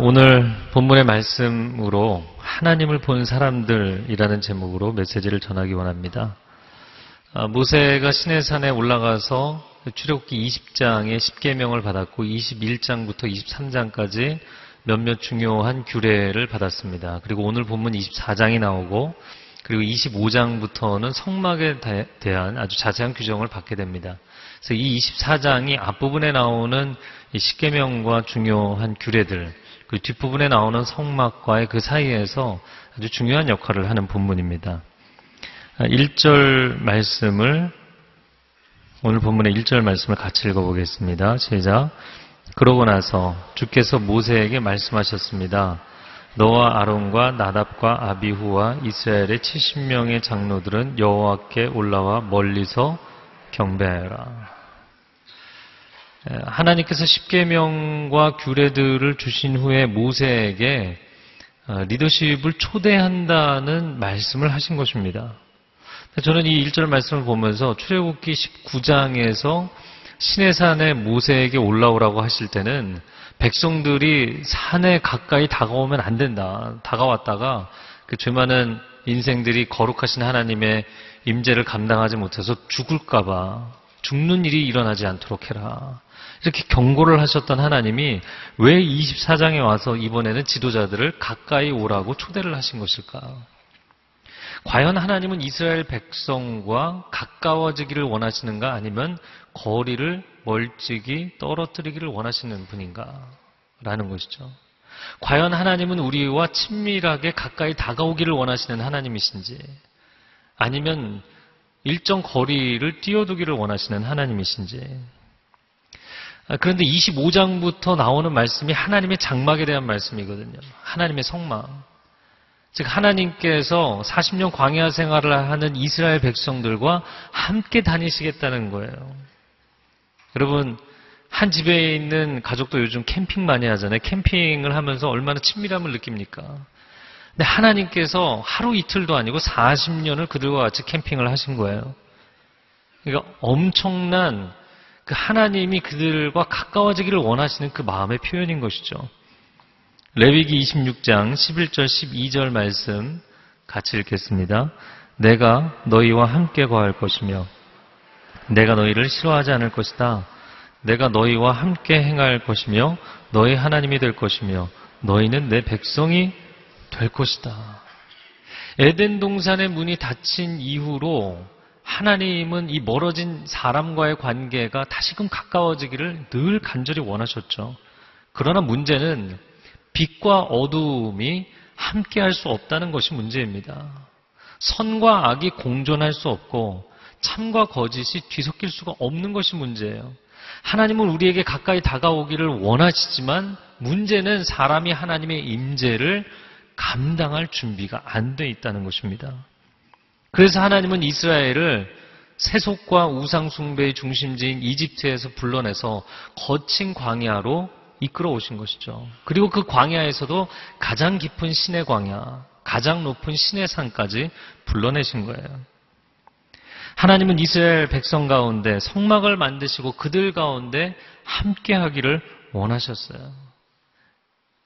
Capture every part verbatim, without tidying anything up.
오늘 본문의 말씀으로 하나님을 본 사람들이라는 제목으로 메시지를 전하기 원합니다. 모세가 시내산에 올라가서 출애굽기 이십 장에 십계명을 받았고 이십일 장부터 이십삼 장까지 몇몇 중요한 규례를 받았습니다. 그리고 오늘 본문 이십사 장이 나오고 그리고 이십오 장부터는 성막에 대한 아주 자세한 규정을 받게 됩니다. 그래서 이 이십사 장이 앞부분에 나오는 이 십계명과 중요한 규례들, 그리고 뒷부분에 나오는 성막과의 그 사이에서 아주 중요한 역할을 하는 본문입니다. 일 절 말씀을, 오늘 본문의 일 절 말씀을 같이 읽어보겠습니다. 시작. 그러고 나서 주께서 모세에게 말씀하셨습니다. 너와 아론과 나답과 아비후와 이스라엘의 칠십 명의 장로들은 여호와께 올라와 멀리서 경배하라. 하나님께서 십계명과 규례들을 주신 후에 모세에게 리더십을 초대한다는 말씀을 하신 것입니다. 저는 이 일 절 말씀을 보면서 출애굽기 십구 장에서 시내산에 모세에게 올라오라고 하실 때는 백성들이 산에 가까이 다가오면 안 된다. 다가왔다가 그 죄 많은 인생들이 거룩하신 하나님의 임재를 감당하지 못해서 죽을까 봐 죽는 일이 일어나지 않도록 해라. 이렇게 경고를 하셨던 하나님이 왜 이십사 장에 와서 이번에는 지도자들을 가까이 오라고 초대를 하신 것일까? 과연 하나님은 이스라엘 백성과 가까워지기를 원하시는가 아니면 거리를 멀찍이 떨어뜨리기를 원하시는 분인가? 라는 것이죠. 과연 하나님은 우리와 친밀하게 가까이 다가오기를 원하시는 하나님이신지 아니면 일정 거리를 띄워두기를 원하시는 하나님이신지. 그런데 이십오 장부터 나오는 말씀이 하나님의 장막에 대한 말씀이거든요. 하나님의 성막. 즉 하나님께서 사십 년 광야 생활을 하는 이스라엘 백성들과 함께 다니시겠다는 거예요. 여러분, 한 집에 있는 가족도 요즘 캠핑 많이 하잖아요. 캠핑을 하면서 얼마나 친밀함을 느낍니까? 근데 하나님께서 하루 이틀도 아니고 사십 년을 그들과 같이 캠핑을 하신 거예요. 그러니까 엄청난 그 하나님이 그들과 가까워지기를 원하시는 그 마음의 표현인 것이죠. 레위기 이십육 장 십일 절 십이 절 말씀 같이 읽겠습니다. 내가 너희와 함께 거할 것이며 내가 너희를 싫어하지 않을 것이다. 내가 너희와 함께 행할 것이며 너희 하나님이 될 것이며 너희는 내 백성이 될 것이다. 에덴 동산의 문이 닫힌 이후로 하나님은 이 멀어진 사람과의 관계가 다시금 가까워지기를 늘 간절히 원하셨죠. 그러나 문제는 빛과 어둠이 함께할 수 없다는 것이 문제입니다. 선과 악이 공존할 수 없고 참과 거짓이 뒤섞일 수가 없는 것이 문제예요. 하나님은 우리에게 가까이 다가오기를 원하시지만 문제는 사람이 하나님의 임재를 감당할 준비가 안 돼 있다는 것입니다. 그래서 하나님은 이스라엘을 세속과 우상 숭배의 중심지인 이집트에서 불러내서 거친 광야로 이끌어 오신 것이죠. 그리고 그 광야에서도 가장 깊은 신의 광야, 가장 높은 신의 산까지 불러내신 거예요. 하나님은 이스라엘 백성 가운데 성막을 만드시고 그들 가운데 함께하기를 원하셨어요.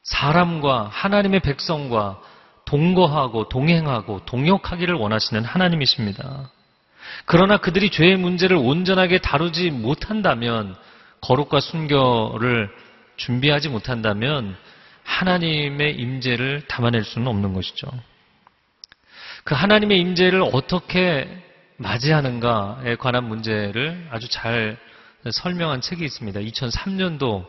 사람과 하나님의 백성과 동거하고 동행하고 동역하기를 원하시는 하나님이십니다. 그러나 그들이 죄의 문제를 온전하게 다루지 못한다면, 거룩과 순결을 준비하지 못한다면 하나님의 임재를 담아낼 수는 없는 것이죠. 그 하나님의 임재를 어떻게 맞이하는가에 관한 문제를 아주 잘 설명한 책이 있습니다. 이천삼 년도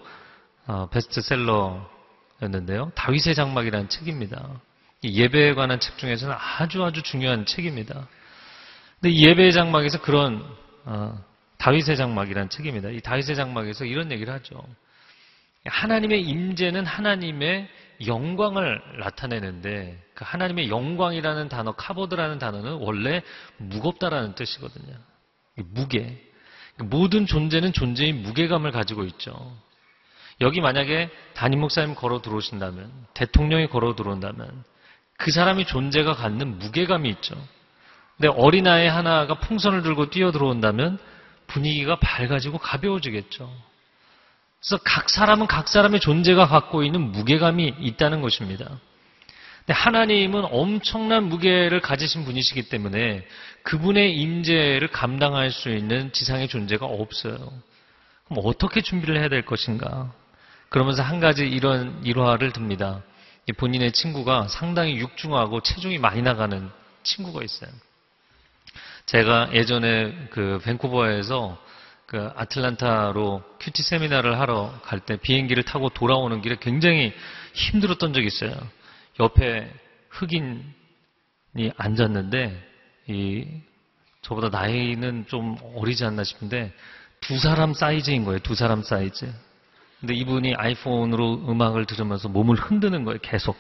베스트셀러였는데요. 다윗의 장막이라는 책입니다. 예배에 관한 책 중에서는 아주 아주 중요한 책입니다. 근데 예배의 장막에서 그런 다윗의 장막이라는 책입니다. 이 다윗의 장막에서 이런 얘기를 하죠. 하나님의 임재는 하나님의 영광을 나타내는데, 그 하나님의 영광이라는 단어, 카보드라는 단어는 원래 무겁다라는 뜻이거든요. 무게. 모든 존재는 존재의 무게감을 가지고 있죠. 여기 만약에 담임 목사님 걸어 들어오신다면, 대통령이 걸어 들어온다면 그 사람이 존재가 갖는 무게감이 있죠. 근데 어린아이 하나가 풍선을 들고 뛰어 들어온다면 분위기가 밝아지고 가벼워지겠죠. 그래서 각 사람은 각 사람의 존재가 갖고 있는 무게감이 있다는 것입니다. 근데 하나님은 엄청난 무게를 가지신 분이시기 때문에 그분의 임재를 감당할 수 있는 지상의 존재가 없어요. 그럼 어떻게 준비를 해야 될 것인가? 그러면서 한 가지 이런 일화를 듭니다. 본인의 친구가 상당히 육중하고 체중이 많이 나가는 친구가 있어요. 제가 예전에 그 밴쿠버에서 그 아틀란타로 큐티 세미나를 하러 갈 때 비행기를 타고 돌아오는 길에 굉장히 힘들었던 적이 있어요. 옆에 흑인이 앉았는데 이 저보다 나이는 좀 어리지 않나 싶은데 두 사람 사이즈인 거예요. 두 사람 사이즈. 근데 이분이 아이폰으로 음악을 들으면서 몸을 흔드는 거예요. 계속.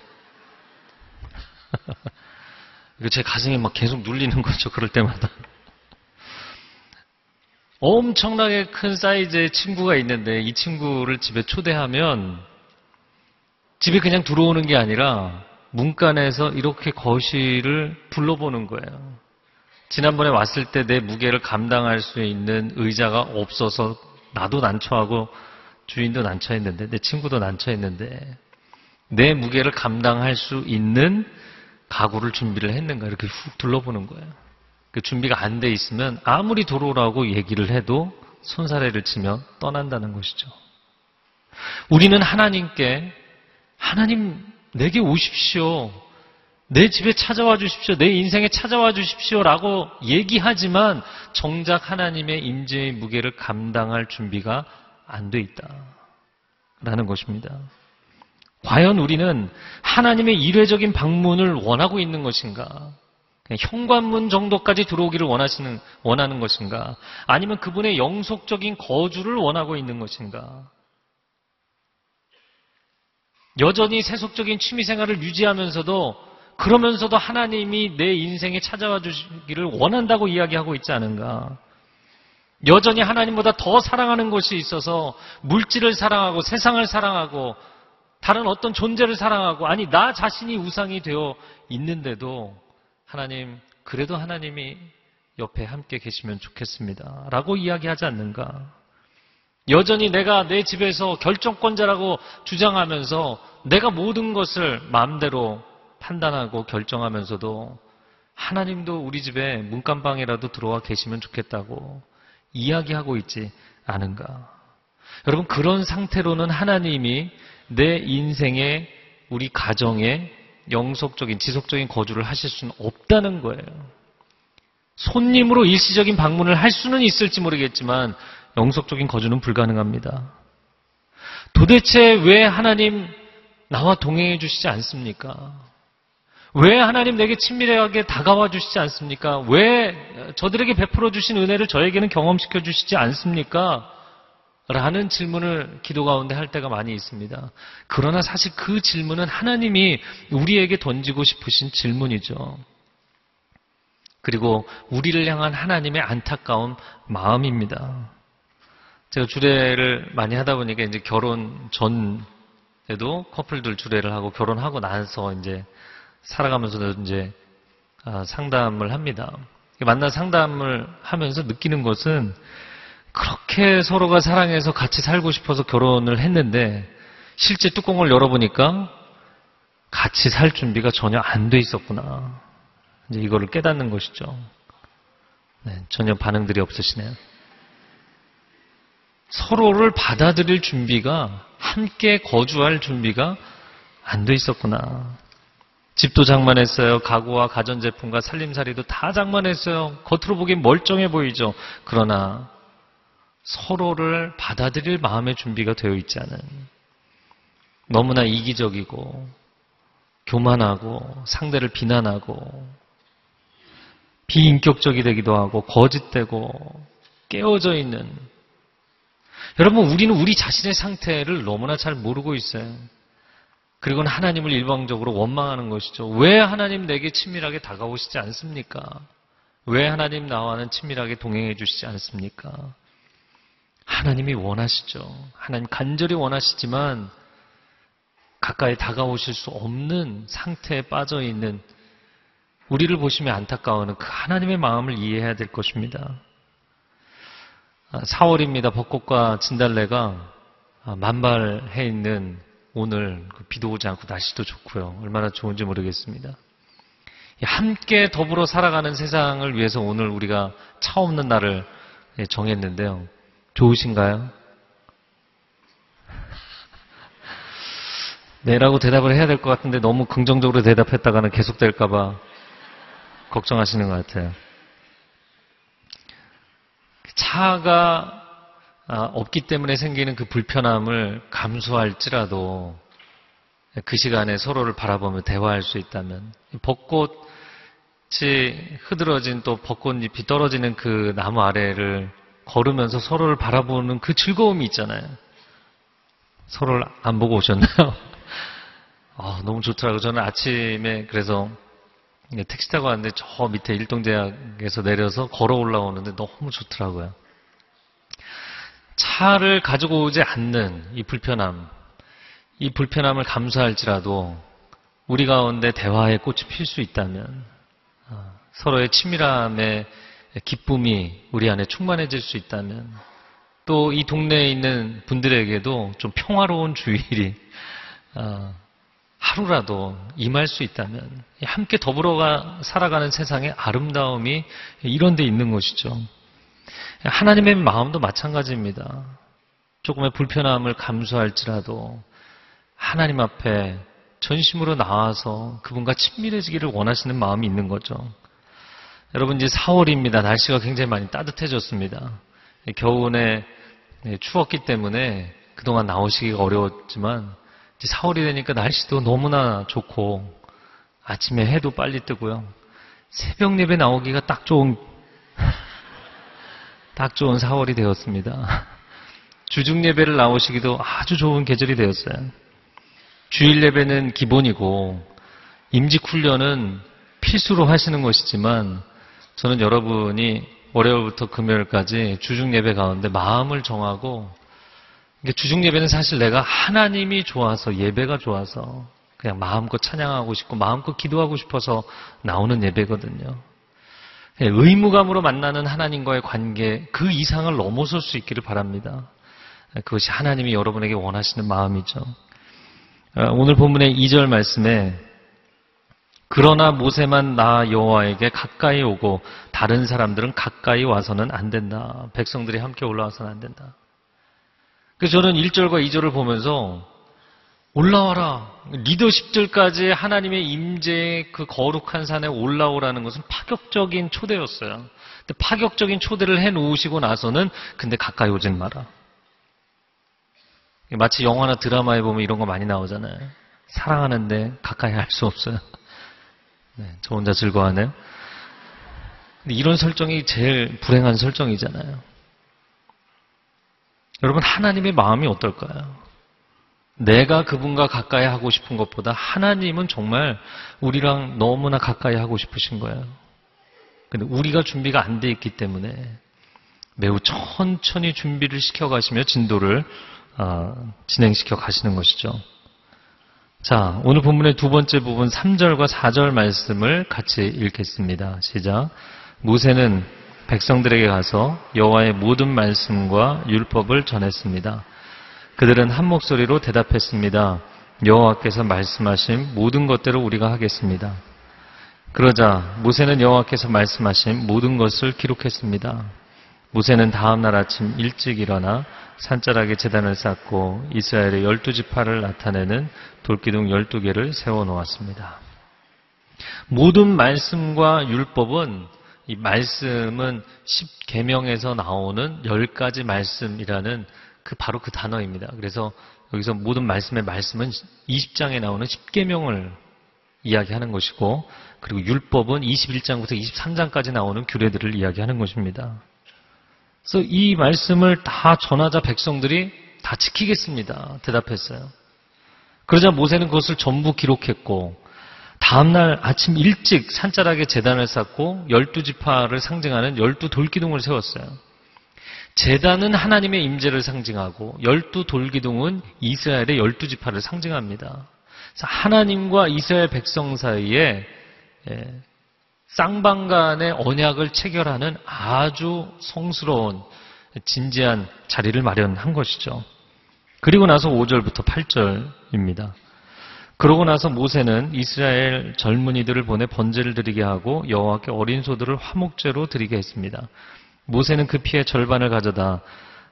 제 가슴이 막 계속 눌리는 거죠. 그럴 때마다. 엄청나게 큰 사이즈의 친구가 있는데 이 친구를 집에 초대하면 집에 그냥 들어오는 게 아니라 문간에서 이렇게 거실을 둘러보는 거예요. 지난번에 왔을 때 내 무게를 감당할 수 있는 의자가 없어서 나도 난처하고 주인도 난처했는데 내 친구도 난처했는데 내 무게를 감당할 수 있는 가구를 준비를 했는가 이렇게 훅 둘러보는 거예요. 그 준비가 안 돼 있으면 아무리 도로라고 얘기를 해도 손사래를 치며 떠난다는 것이죠. 우리는 하나님께 하나님 내게 오십시오. 내 집에 찾아와 주십시오. 내 인생에 찾아와 주십시오라고 얘기하지만 정작 하나님의 임재의 무게를 감당할 준비가 안 돼 있다라는 것입니다. 과연 우리는 하나님의 이례적인 방문을 원하고 있는 것인가? 현관문 정도까지 들어오기를 원하시는, 원하는 것인가? 아니면 그분의 영속적인 거주를 원하고 있는 것인가? 여전히 세속적인 취미생활을 유지하면서도 그러면서도 하나님이 내 인생에 찾아와 주시기를 원한다고 이야기하고 있지 않은가? 여전히 하나님보다 더 사랑하는 것이 있어서 물질을 사랑하고 세상을 사랑하고 다른 어떤 존재를 사랑하고 아니 나 자신이 우상이 되어 있는데도 하나님 그래도 하나님이 옆에 함께 계시면 좋겠습니다 라고 이야기하지 않는가? 여전히 내가 내 집에서 결정권자라고 주장하면서 내가 모든 것을 마음대로 판단하고 결정하면서도 하나님도 우리 집에 문간방이라도 들어와 계시면 좋겠다고 이야기하고 있지 않은가? 여러분 그런 상태로는 하나님이 내 인생에 우리 가정에 영속적인 지속적인 거주를 하실 수는 없다는 거예요. 손님으로 일시적인 방문을 할 수는 있을지 모르겠지만 영속적인 거주는 불가능합니다. 도대체 왜 하나님 나와 동행해 주시지 않습니까? 왜 하나님 내게 친밀하게 다가와 주시지 않습니까? 왜 저들에게 베풀어 주신 은혜를 저에게는 경험시켜 주시지 않습니까? 라는 질문을 기도 가운데 할 때가 많이 있습니다. 그러나 사실 그 질문은 하나님이 우리에게 던지고 싶으신 질문이죠. 그리고 우리를 향한 하나님의 안타까운 마음입니다. 제가 주례를 많이 하다 보니까 이제 결혼 전에도 커플들 주례를 하고 결혼하고 나서 이제 살아가면서도 이제 상담을 합니다. 만나 상담을 하면서 느끼는 것은 그렇게 서로가 사랑해서 같이 살고 싶어서 결혼을 했는데 실제 뚜껑을 열어보니까 같이 살 준비가 전혀 안 돼 있었구나. 이제 이거를 깨닫는 것이죠. 네, 전혀 반응들이 없으시네요. 서로를 받아들일 준비가 함께 거주할 준비가 안 돼 있었구나. 집도 장만했어요. 가구와 가전제품과 살림살이도 다 장만했어요. 겉으로 보기엔 멀쩡해 보이죠. 그러나 서로를 받아들일 마음의 준비가 되어 있지 않은 너무나 이기적이고 교만하고 상대를 비난하고 비인격적이 되기도 하고 거짓되고 깨어져 있는 여러분 우리는 우리 자신의 상태를 너무나 잘 모르고 있어요. 그리고는 하나님을 일방적으로 원망하는 것이죠. 왜 하나님 내게 친밀하게 다가오시지 않습니까? 왜 하나님 나와는 친밀하게 동행해 주시지 않습니까? 하나님이 원하시죠. 하나님 간절히 원하시지만 가까이 다가오실 수 없는 상태에 빠져 있는 우리를 보시면 안타까워하는 그 하나님의 마음을 이해해야 될 것입니다. 사월입니다. 벚꽃과 진달래가 만발해 있는 오늘 비도 오지 않고 날씨도 좋고요. 얼마나 좋은지 모르겠습니다. 함께 더불어 살아가는 세상을 위해서 오늘 우리가 차 없는 날을 정했는데요. 좋으신가요? 네라고 대답을 해야 될 것 같은데 너무 긍정적으로 대답했다가는 계속될까 봐 걱정하시는 것 같아요. 차가 없기 때문에 생기는 그 불편함을 감수할지라도 그 시간에 서로를 바라보며 대화할 수 있다면, 벚꽃이 흐드러진 또 벚꽃잎이 떨어지는 그 나무 아래를 걸으면서 서로를 바라보는 그 즐거움이 있잖아요. 서로를 안 보고 오셨나요? 아, 너무 좋더라고요. 저는 아침에 그래서 택시 타고 왔는데 저 밑에 일동대학에서 내려서 걸어 올라오는데 너무 좋더라고요. 차를 가지고 오지 않는 이 불편함, 이 불편함을 감수할지라도 우리 가운데 대화의 꽃이 필 수 있다면, 서로의 친밀함의 기쁨이 우리 안에 충만해질 수 있다면, 또 이 동네에 있는 분들에게도 좀 평화로운 주일이 하루라도 임할 수 있다면, 함께 더불어 살아가는 세상의 아름다움이 이런 데 있는 것이죠. 하나님의 마음도 마찬가지입니다. 조금의 불편함을 감수할지라도 하나님 앞에 전심으로 나와서 그분과 친밀해지기를 원하시는 마음이 있는 거죠. 여러분, 이제 사월입니다. 날씨가 굉장히 많이 따뜻해졌습니다. 겨우내 추웠기 때문에 그동안 나오시기가 어려웠지만 이제 사월이 되니까 날씨도 너무나 좋고 아침에 해도 빨리 뜨고요. 새벽 예배 나오기가 딱 좋은 딱 좋은 사월이 되었습니다. 주중 예배를 나오시기도 아주 좋은 계절이 되었어요. 주일 예배는 기본이고 임직훈련은 필수로 하시는 것이지만, 저는 여러분이 월요일부터 금요일까지 주중 예배 가운데 마음을 정하고, 주중 예배는 사실 내가 하나님이 좋아서, 예배가 좋아서 그냥 마음껏 찬양하고 싶고 마음껏 기도하고 싶어서 나오는 예배거든요. 의무감으로 만나는 하나님과의 관계, 그 이상을 넘어설 수 있기를 바랍니다. 그것이 하나님이 여러분에게 원하시는 마음이죠. 오늘 본문의 이 절 말씀에 그러나 모세만 나 여호와에게 가까이 오고 다른 사람들은 가까이 와서는 안 된다. 백성들이 함께 올라와서는 안 된다. 그래서 저는 일 절과 이 절을 보면서 올라와라, 리더십 절까지 하나님의 임재의 그 거룩한 산에 올라오라는 것은 파격적인 초대였어요. 근데 파격적인 초대를 해놓으시고 나서는 근데 가까이 오진 마라. 마치 영화나 드라마에 보면 이런 거 많이 나오잖아요. 사랑하는데 가까이 할 수 없어요. 네, 저 혼자 즐거워하네요. 근데 이런 설정이 제일 불행한 설정이잖아요. 여러분, 하나님의 마음이 어떨까요? 내가 그분과 가까이 하고 싶은 것보다 하나님은 정말 우리랑 너무나 가까이 하고 싶으신 거예요. 근데 우리가 준비가 안 돼 있기 때문에 매우 천천히 준비를 시켜가시며 진도를 어, 진행시켜 가시는 것이죠. 자, 오늘 본문의 두 번째 부분 삼 절과 사 절 말씀을 같이 읽겠습니다. 시작. 모세는 백성들에게 가서 여호와의 모든 말씀과 율법을 전했습니다. 그들은 한 목소리로 대답했습니다. 여호와께서 말씀하신 모든 것대로 우리가 하겠습니다. 그러자 모세는 여호와께서 말씀하신 모든 것을 기록했습니다. 모세는 다음 날 아침 일찍 일어나 산자락에 제단을 쌓고 이스라엘의 열두 지파를 나타내는 돌기둥 열두 개를 세워놓았습니다. 모든 말씀과 율법은, 이 말씀은 십 계명에서 나오는 열 가지 말씀이라는 그 바로 그 단어입니다. 그래서 여기서 모든 말씀의 말씀은 이십 장에 나오는 십 계명을 이야기하는 것이고, 그리고 율법은 이십일 장부터 이십삼 장까지 나오는 규례들을 이야기하는 것입니다. 그래서 이 말씀을 다 전하자 백성들이 다 지키겠습니다 대답했어요. 그러자 모세는 그것을 전부 기록했고, 다음날 아침 일찍 산자락에 제단을 쌓고 열두 지파를 상징하는 열두 돌기둥을 세웠어요. 제단은 하나님의 임재를 상징하고 열두 돌기둥은 이스라엘의 열두 지파를 상징합니다. 그래서 하나님과 이스라엘 백성 사이에 쌍방간의 언약을 체결하는 아주 성스러운 진지한 자리를 마련한 것이죠. 그리고 나서 오 절부터 팔 절입니다. 그러고 나서 모세는 이스라엘 젊은이들을 보내 번제를 드리게 하고 여호와께 어린 소들을 화목제로 드리게 했습니다. 모세는 그 피의 절반을 가져다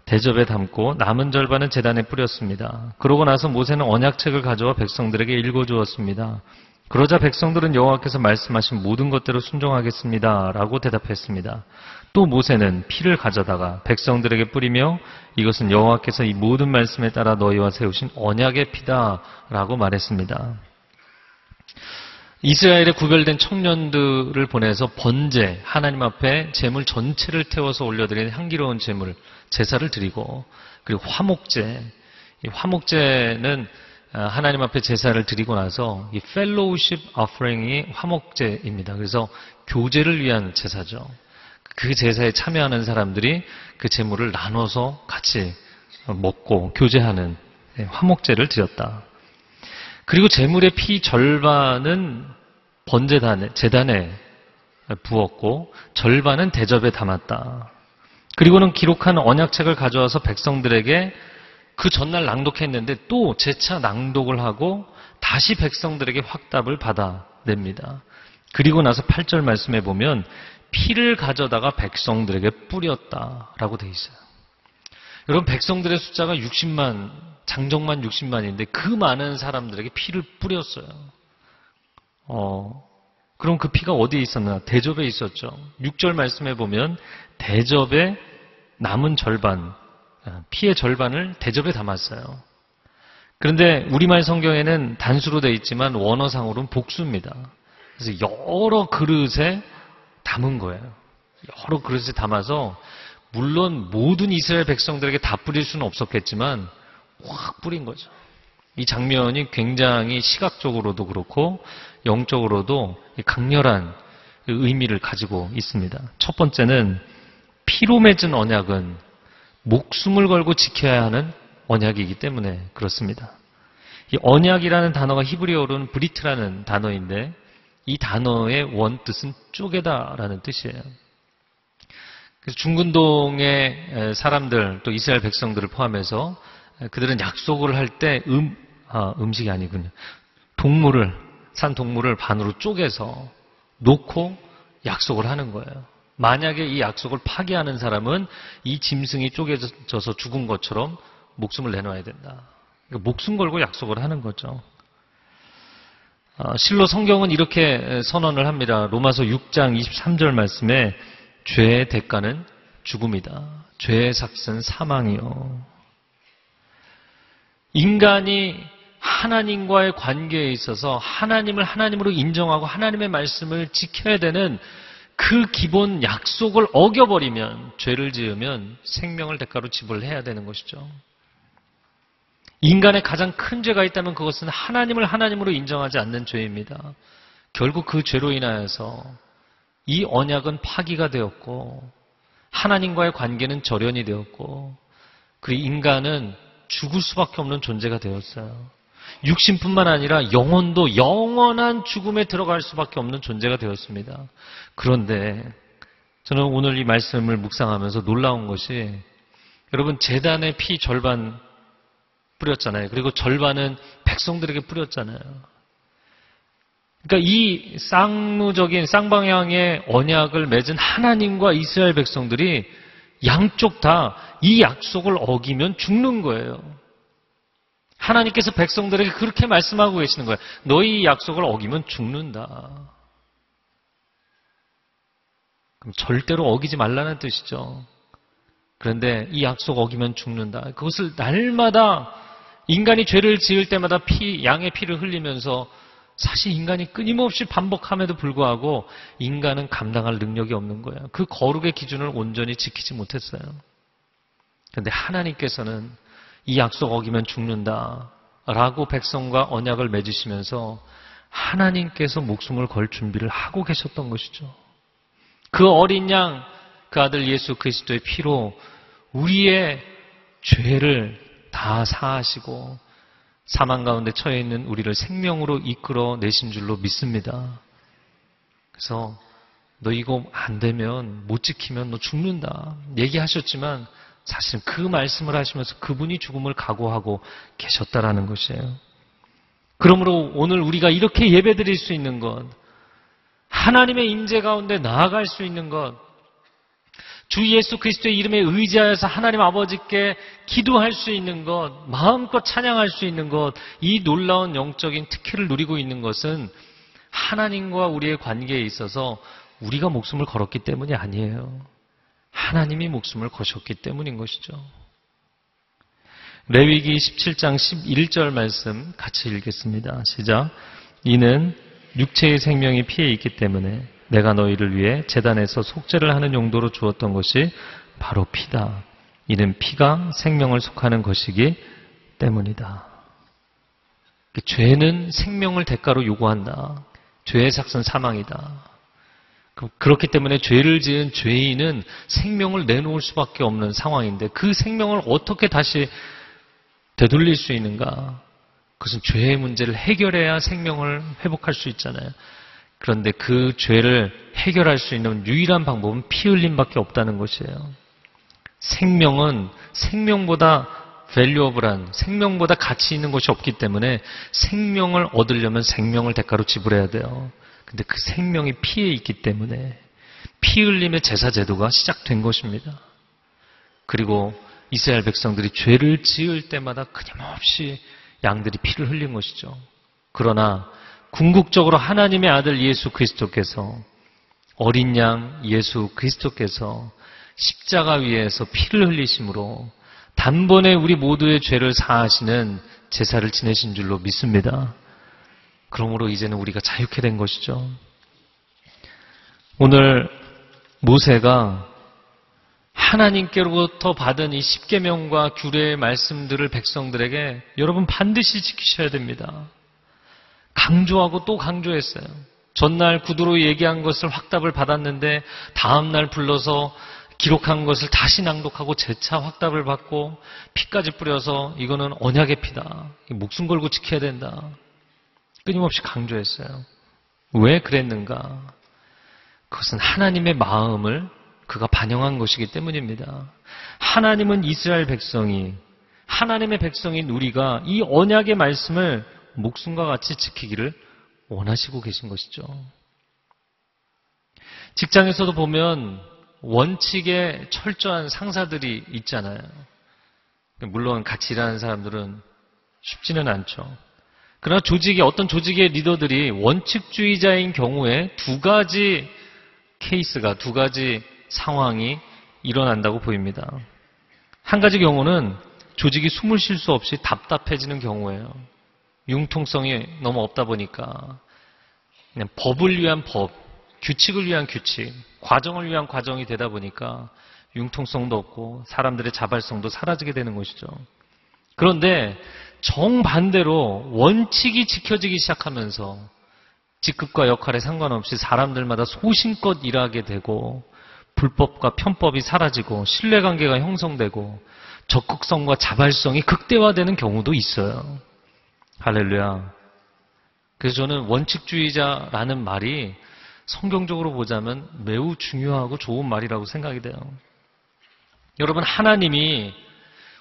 대접에 담고 남은 절반은 제단에 뿌렸습니다. 그러고 나서 모세는 언약책을 가져와 백성들에게 읽어주었습니다. 그러자 백성들은 여호와께서 말씀하신 모든 것대로 순종하겠습니다 라고 대답했습니다. 또 모세는 피를 가져다가 백성들에게 뿌리며 이것은 여호와께서 이 모든 말씀에 따라 너희와 세우신 언약의 피다 라고 말했습니다. 이스라엘에 구별된 청년들을 보내서 번제, 하나님 앞에 제물 전체를 태워서 올려드리는 향기로운 제물, 제사를 드리고, 그리고 화목제, 이 화목제는 하나님 앞에 제사를 드리고 나서 이 fellowship offering이 화목제입니다. 그래서 교제를 위한 제사죠. 그 제사에 참여하는 사람들이 그 제물을 나눠서 같이 먹고 교제하는 화목제를 드렸다. 그리고 제물의 피 절반은 번제단에, 제단에 부었고 절반은 대접에 담았다. 그리고는 기록한 언약책을 가져와서 백성들에게 그 전날 낭독했는데 또 재차 낭독을 하고 다시 백성들에게 확답을 받아냅니다. 그리고 나서 팔 절 말씀해 보면 피를 가져다가 백성들에게 뿌렸다라고 돼 있어요. 여러분, 백성들의 숫자가 육십만, 장정만 육십만인데 그 많은 사람들에게 피를 뿌렸어요. 어, 그럼 그 피가 어디에 있었나? 대접에 있었죠. 육 절 말씀해 보면 대접에 남은 절반, 피의 절반을 대접에 담았어요. 그런데 우리말 성경에는 단수로 되어 있지만 원어상으로는 복수입니다. 그래서 여러 그릇에 담은 거예요. 여러 그릇에 담아서 물론 모든 이스라엘 백성들에게 다 뿌릴 수는 없었겠지만 확 뿌린 거죠. 이 장면이 굉장히 시각적으로도 그렇고 영적으로도 강렬한 의미를 가지고 있습니다. 첫 번째는 피로 맺은 언약은 목숨을 걸고 지켜야 하는 언약이기 때문에 그렇습니다. 이 언약이라는 단어가 히브리어로는 브리트라는 단어인데 이 단어의 원뜻은 쪼개다라는 뜻이에요. 그래서 중근동의 사람들, 또 이스라엘 백성들을 포함해서 그들은 약속을 할 때 음, 아, 음식이 아니군요. 동물을, 산 동물을 반으로 쪼개서 놓고 약속을 하는 거예요. 만약에 이 약속을 파기하는 사람은 이 짐승이 쪼개져서 죽은 것처럼 목숨을 내놔야 된다. 그러니까 목숨 걸고 약속을 하는 거죠. 아, 실로 성경은 이렇게 선언을 합니다. 로마서 육 장 이십삼 절 말씀에 죄의 대가는 죽음이다. 죄의 삭은 사망이요. 인간이 하나님과의 관계에 있어서 하나님을 하나님으로 인정하고 하나님의 말씀을 지켜야 되는 그 기본 약속을 어겨버리면, 죄를 지으면 생명을 대가로 지불해야 되는 것이죠. 인간의 가장 큰 죄가 있다면 그것은 하나님을 하나님으로 인정하지 않는 죄입니다. 결국 그 죄로 인하여서 이 언약은 파기가 되었고 하나님과의 관계는 절연이 되었고 그리고 인간은 죽을 수밖에 없는 존재가 되었어요. 육신뿐만 아니라 영혼도 영원한 죽음에 들어갈 수밖에 없는 존재가 되었습니다. 그런데 저는 오늘 이 말씀을 묵상하면서 놀라운 것이, 여러분, 제단에 피 절반 뿌렸잖아요. 그리고 절반은 백성들에게 뿌렸잖아요. 그러니까 이 쌍무적인 쌍방향의 언약을 맺은 하나님과 이스라엘 백성들이 양쪽 다 이 약속을 어기면 죽는 거예요. 하나님께서 백성들에게 그렇게 말씀하고 계시는 거예요. 너희 약속을 어기면 죽는다. 그럼 절대로 어기지 말라는 뜻이죠. 그런데 이 약속 어기면 죽는다. 그것을 날마다 인간이 죄를 지을 때마다 피, 양의 피를 흘리면서 사실 인간이 끊임없이 반복함에도 불구하고 인간은 감당할 능력이 없는 거예요. 그 거룩의 기준을 온전히 지키지 못했어요. 그런데 하나님께서는 이 약속 어기면 죽는다라고 백성과 언약을 맺으시면서 하나님께서 목숨을 걸 준비를 하고 계셨던 것이죠. 그 어린 양, 그 아들 예수 그리스도의 피로 우리의 죄를 다 사하시고 사망 가운데 처해 있는 우리를 생명으로 이끌어 내신 줄로 믿습니다. 그래서 너 이거 안 되면, 못 지키면 너 죽는다 얘기하셨지만 사실은 그 말씀을 하시면서 그분이 죽음을 각오하고 계셨다라는 것이에요. 그러므로 오늘 우리가 이렇게 예배드릴 수 있는 것, 하나님의 임재 가운데 나아갈 수 있는 것, 주 예수 그리스도의 이름에 의지하여서 하나님 아버지께 기도할 수 있는 것, 마음껏 찬양할 수 있는 것, 이 놀라운 영적인 특혜를 누리고 있는 것은 하나님과 우리의 관계에 있어서 우리가 목숨을 걸었기 때문이 아니에요. 하나님이 목숨을 거셨기 때문인 것이죠. 레위기 십칠 장 십일 절 말씀 같이 읽겠습니다. 시작. 이는 육체의 생명이 피해 있기 때문에 내가 너희를 위해 제단에서 속죄를 하는 용도로 주었던 것이 바로 피다. 이는 피가 생명을 속하는 것이기 때문이다. 죄는 생명을 대가로 요구한다. 죄의 삭은 사망이다. 그렇기 때문에 죄를 지은 죄인은 생명을 내놓을 수밖에 없는 상황인데, 그 생명을 어떻게 다시 되돌릴 수 있는가? 그것은 죄의 문제를 해결해야 생명을 회복할 수 있잖아요. 그런데 그 죄를 해결할 수 있는 유일한 방법은 피 흘림밖에 없다는 것이에요. 생명은 생명보다 valuable한, 생명보다 가치 있는 것이 없기 때문에 생명을 얻으려면 생명을 대가로 지불해야 돼요. 근데 그 생명이 피에 있기 때문에 피 흘림의 제사 제도가 시작된 것입니다. 그리고 이스라엘 백성들이 죄를 지을 때마다 끊임없이 양들이 피를 흘린 것이죠. 그러나 궁극적으로 하나님의 아들 예수 그리스도께서, 어린 양 예수 그리스도께서 십자가 위에서 피를 흘리심으로 단번에 우리 모두의 죄를 사하시는 제사를 지내신 줄로 믿습니다. 그러므로 이제는 우리가 자유케 된 것이죠. 오늘 모세가 하나님께로부터 받은 이 십계명과 규례의 말씀들을 백성들에게 여러분 반드시 지키셔야 됩니다. 강조하고 또 강조했어요. 전날 구두로 얘기한 것을 확답을 받았는데 다음날 불러서 기록한 것을 다시 낭독하고 재차 확답을 받고, 피까지 뿌려서 이거는 언약의 피다, 목숨 걸고 지켜야 된다, 끊임없이 강조했어요. 왜 그랬는가? 그것은 하나님의 마음을 그가 반영한 것이기 때문입니다. 하나님은 이스라엘 백성이, 하나님의 백성인 우리가 이 언약의 말씀을 목숨과 같이 지키기를 원하시고 계신 것이죠. 직장에서도 보면 원칙에 철저한 상사들이 있잖아요. 물론 같이 일하는 사람들은 쉽지는 않죠. 그러나 조직의, 어떤 조직의 리더들이 원칙주의자인 경우에 두 가지 케이스가, 두 가지 상황이 일어난다고 보입니다. 한 가지 경우는 조직이 숨을 쉴 수 없이 답답해지는 경우예요. 융통성이 너무 없다 보니까 그냥 법을 위한 법, 규칙을 위한 규칙, 과정을 위한 과정이 되다 보니까 융통성도 없고 사람들의 자발성도 사라지게 되는 것이죠. 그런데 정반대로 원칙이 지켜지기 시작하면서 직급과 역할에 상관없이 사람들마다 소신껏 일하게 되고, 불법과 편법이 사라지고 신뢰관계가 형성되고 적극성과 자발성이 극대화되는 경우도 있어요. 할렐루야. 그래서 저는 원칙주의자라는 말이 성경적으로 보자면 매우 중요하고 좋은 말이라고 생각이 돼요. 여러분, 하나님이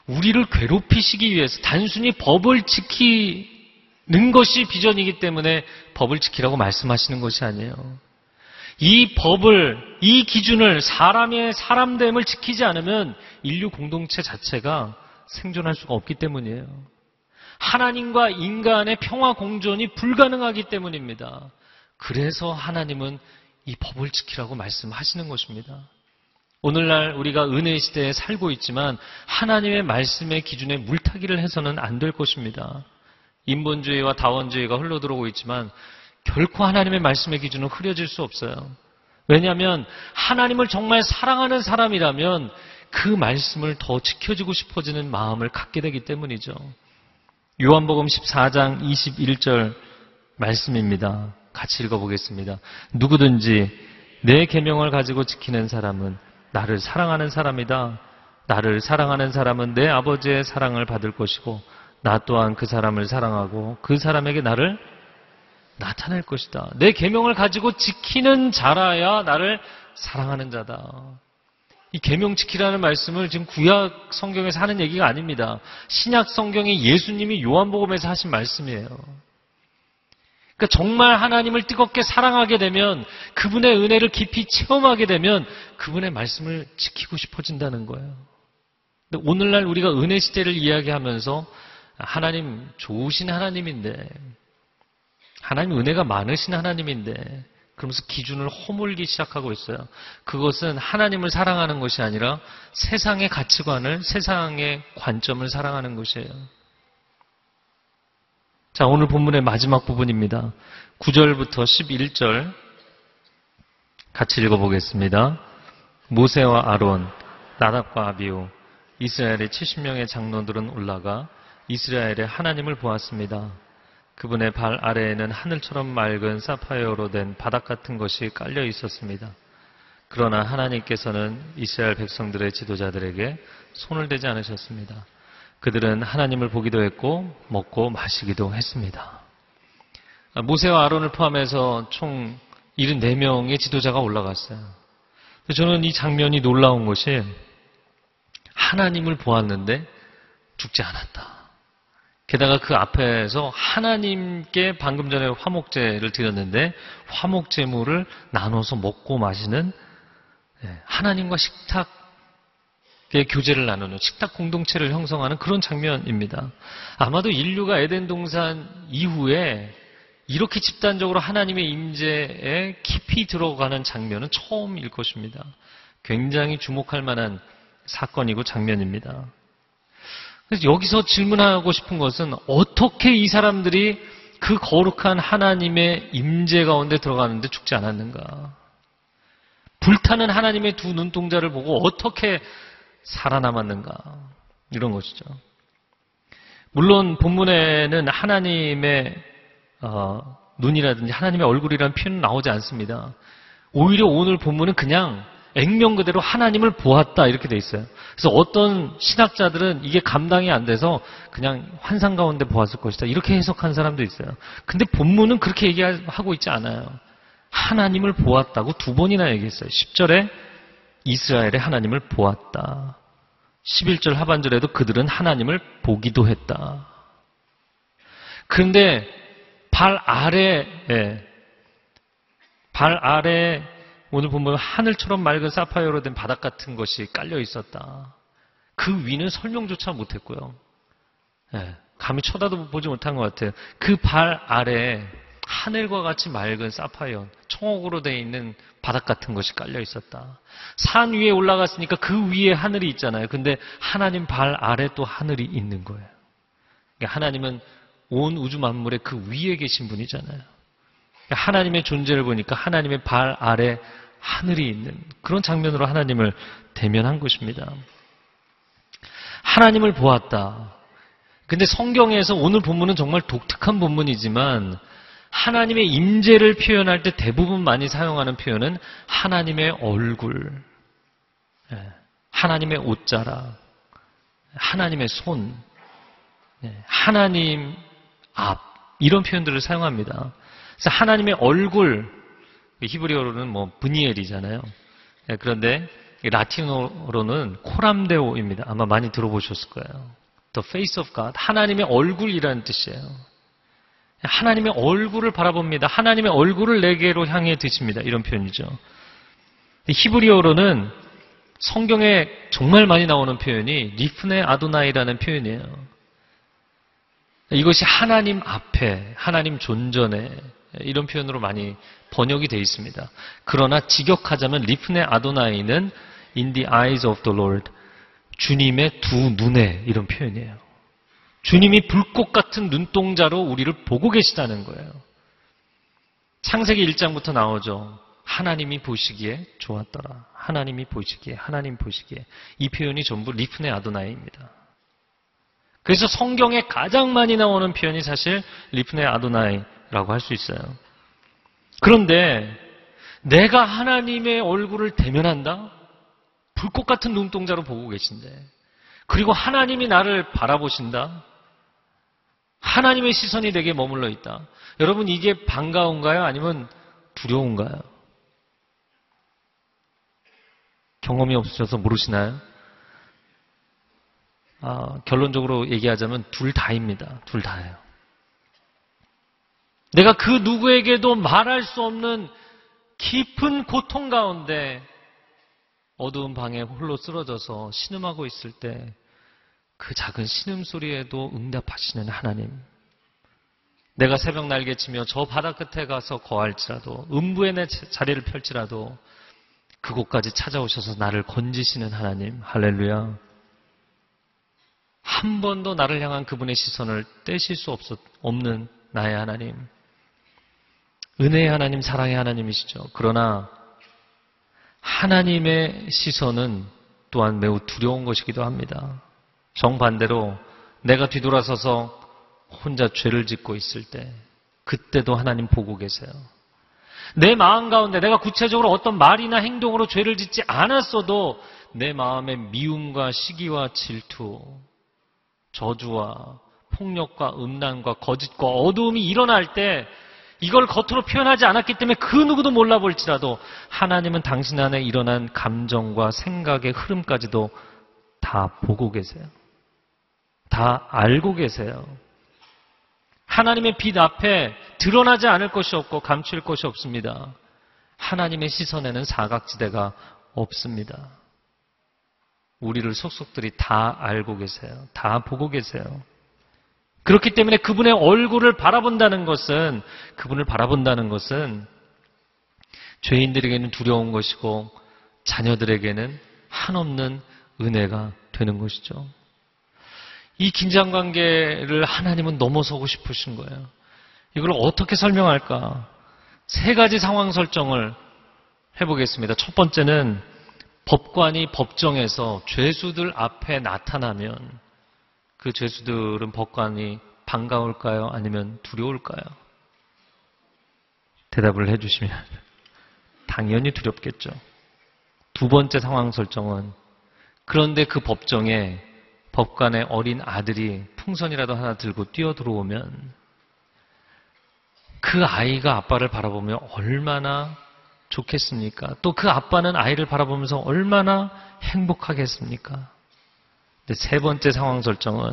우리를 괴롭히시기 위해서 단순히 법을 지키는 것이 비전이기 때문에 법을 지키라고 말씀하시는 것이 아니에요. 이 법을, 이 기준을, 사람의 사람됨을 지키지 않으면 인류 공동체 자체가 생존할 수가 없기 때문이에요. 하나님과 인간의 평화 공존이 불가능하기 때문입니다. 그래서 하나님은 이 법을 지키라고 말씀하시는 것입니다. 오늘날 우리가 은혜의 시대에 살고 있지만 하나님의 말씀의 기준에 물타기를 해서는 안 될 것입니다. 인본주의와 다원주의가 흘러들어오고 있지만 결코 하나님의 말씀의 기준은 흐려질 수 없어요. 왜냐하면 하나님을 정말 사랑하는 사람이라면 그 말씀을 더 지켜지고 싶어지는 마음을 갖게 되기 때문이죠. 요한복음 십사 장 이십일 절 말씀입니다. 같이 읽어보겠습니다. 누구든지 내 계명을 가지고 지키는 사람은 나를 사랑하는 사람이다. 나를 사랑하는 사람은 내 아버지의 사랑을 받을 것이고 나 또한 그 사람을 사랑하고 그 사람에게 나를 나타낼 것이다. 내 계명을 가지고 지키는 자라야 나를 사랑하는 자다. 이 계명 지키라는 말씀을 지금 구약 성경에서 하는 얘기가 아닙니다. 신약 성경이 예수님이 요한복음에서 하신 말씀이에요. 그러니까 정말 하나님을 뜨겁게 사랑하게 되면, 그분의 은혜를 깊이 체험하게 되면 그분의 말씀을 지키고 싶어진다는 거예요. 근데 오늘날 우리가 은혜 시대를 이야기하면서 하나님 좋으신 하나님인데, 하나님 은혜가 많으신 하나님인데, 그러면서 기준을 허물기 시작하고 있어요. 그것은 하나님을 사랑하는 것이 아니라 세상의 가치관을, 세상의 관점을 사랑하는 것이에요. 자, 오늘 본문의 마지막 부분입니다. 구 절부터 십일 절 같이 읽어보겠습니다. 모세와 아론, 나답과 아비후, 이스라엘의 칠십 명의 장로들은 올라가 이스라엘의 하나님을 보았습니다. 그분의 발 아래에는 하늘처럼 맑은 사파이어로 된 바닥 같은 것이 깔려 있었습니다. 그러나 하나님께서는 이스라엘 백성들의 지도자들에게 손을 대지 않으셨습니다. 그들은 하나님을 보기도 했고 먹고 마시기도 했습니다. 모세와 아론을 포함해서 총 일흔네 명의 지도자가 올라갔어요. 저는 이 장면이 놀라운 것이, 하나님을 보았는데 죽지 않았다. 게다가 그 앞에서 하나님께 방금 전에 화목제를 드렸는데 화목제물을 나눠서 먹고 마시는, 하나님과 식탁의 교제를 나누는 식탁 공동체를 형성하는 그런 장면입니다. 아마도 인류가 에덴 동산 이후에 이렇게 집단적으로 하나님의 임재에 깊이 들어가는 장면은 처음일 것입니다. 굉장히 주목할 만한 사건이고 장면입니다. 그래서 여기서 질문하고 싶은 것은, 어떻게 이 사람들이 그 거룩한 하나님의 임재 가운데 들어가는데 죽지 않았는가? 불타는 하나님의 두 눈동자를 보고 어떻게 살아남았는가? 이런 것이죠. 물론 본문에는 하나님의 어, 눈이라든지 하나님의 얼굴이라는 표현은 나오지 않습니다. 오히려 오늘 본문은 그냥 액면 그대로 하나님을 보았다 이렇게 돼 있어요. 그래서 어떤 신학자들은 이게 감당이 안 돼서 그냥 환상 가운데 보았을 것이다 이렇게 해석한 사람도 있어요. 근데 본문은 그렇게 얘기하고 있지 않아요. 하나님을 보았다고 두 번이나 얘기했어요. 십 절에 이스라엘의 하나님을 보았다. 십일 절 하반절에도 그들은 하나님을 보기도 했다. 그런데 발 아래에, 발 아래에 오늘 보면 하늘처럼 맑은 사파이어로 된 바닥 같은 것이 깔려 있었다. 그 위는 설명조차 못했고요. 예, 감히 쳐다도 보지 못한 것 같아요. 그 발 아래에 하늘과 같이 맑은 사파이어, 청옥으로 되어 있는 바닥 같은 것이 깔려 있었다. 산 위에 올라갔으니까 그 위에 하늘이 있잖아요. 근데 하나님 발 아래 또 하늘이 있는 거예요. 그러니까 하나님은 온 우주 만물의 그 위에 계신 분이잖아요. 하나님의 존재를 보니까 하나님의 발 아래 하늘이 있는 그런 장면으로 하나님을 대면한 것입니다. 하나님을 보았다. 근데 성경에서 오늘 본문은 정말 독특한 본문이지만, 하나님의 임재를 표현할 때 대부분 많이 사용하는 표현은 하나님의 얼굴, 하나님의 옷자락, 하나님의 손, 하나님 앞, 이런 표현들을 사용합니다. 그래서 하나님의 얼굴, 히브리어로는 뭐 브니엘이잖아요. 그런데 라틴어로는 코람데오입니다. 아마 많이 들어보셨을 거예요. The face of God, 하나님의 얼굴이라는 뜻이에요. 하나님의 얼굴을 바라봅니다. 하나님의 얼굴을 내게로 향해 드십니다. 이런 표현이죠. 히브리어로는 성경에 정말 많이 나오는 표현이 리프네 아도나이라는 표현이에요. 이것이 하나님 앞에, 하나님 존전에, 이런 표현으로 많이 번역이 되어 있습니다. 그러나 직역하자면 리프네 아도나이는 in the eyes of the Lord, 주님의 두 눈에, 이런 표현이에요. 주님이 불꽃 같은 눈동자로 우리를 보고 계시다는 거예요. 창세기 일 장부터 나오죠. 하나님이 보시기에 좋았더라. 하나님이 보시기에, 하나님 보시기에. 이 표현이 전부 리프네 아도나이입니다. 그래서 성경에 가장 많이 나오는 표현이 사실 리프네 아도나이 라고 할 수 있어요. 그런데 내가 하나님의 얼굴을 대면한다? 불꽃 같은 눈동자로 보고 계신데, 그리고 하나님이 나를 바라보신다? 하나님의 시선이 내게 머물러 있다. 여러분, 이게 반가운가요? 아니면 두려운가요? 경험이 없으셔서 모르시나요? 아, 결론적으로 얘기하자면 둘 다입니다. 둘 다예요. 내가 그 누구에게도 말할 수 없는 깊은 고통 가운데 어두운 방에 홀로 쓰러져서 신음하고 있을 때 그 작은 신음소리에도 응답하시는 하나님, 내가 새벽 날개치며 저 바다 끝에 가서 거할지라도, 음부에 내 자리를 펼치라도 그곳까지 찾아오셔서 나를 건지시는 하나님, 할렐루야. 한 번도 나를 향한 그분의 시선을 떼실 수 없는 나의 하나님, 은혜의 하나님, 사랑의 하나님이시죠. 그러나 하나님의 시선은 또한 매우 두려운 것이기도 합니다. 정반대로 내가 뒤돌아서서 혼자 죄를 짓고 있을 때, 그때도 하나님 보고 계세요. 내 마음 가운데 내가 구체적으로 어떤 말이나 행동으로 죄를 짓지 않았어도 내 마음의 미움과 시기와 질투, 저주와 폭력과 음란과 거짓과 어두움이 일어날 때 이걸 겉으로 표현하지 않았기 때문에 그 누구도 몰라볼지라도 하나님은 당신 안에 일어난 감정과 생각의 흐름까지도 다 보고 계세요. 다 알고 계세요. 하나님의 빛 앞에 드러나지 않을 것이 없고 감출 것이 없습니다. 하나님의 시선에는 사각지대가 없습니다. 우리를 속속들이 다 알고 계세요. 다 보고 계세요. 그렇기 때문에 그분의 얼굴을 바라본다는 것은, 그분을 바라본다는 것은 죄인들에게는 두려운 것이고 자녀들에게는 한없는 은혜가 되는 것이죠. 이 긴장관계를 하나님은 넘어서고 싶으신 거예요. 이걸 어떻게 설명할까? 세 가지 상황 설정을 해보겠습니다. 첫 번째는 법관이 법정에서 죄수들 앞에 나타나면 그 죄수들은 법관이 반가울까요? 아니면 두려울까요? 대답을 해주시면 당연히 두렵겠죠. 두 번째 상황 설정은, 그런데 그 법정에 법관의 어린 아들이 풍선이라도 하나 들고 뛰어들어오면 그 아이가 아빠를 바라보며 얼마나 좋겠습니까? 또 그 아빠는 아이를 바라보면서 얼마나 행복하겠습니까? 근데 세 번째 상황 설정은,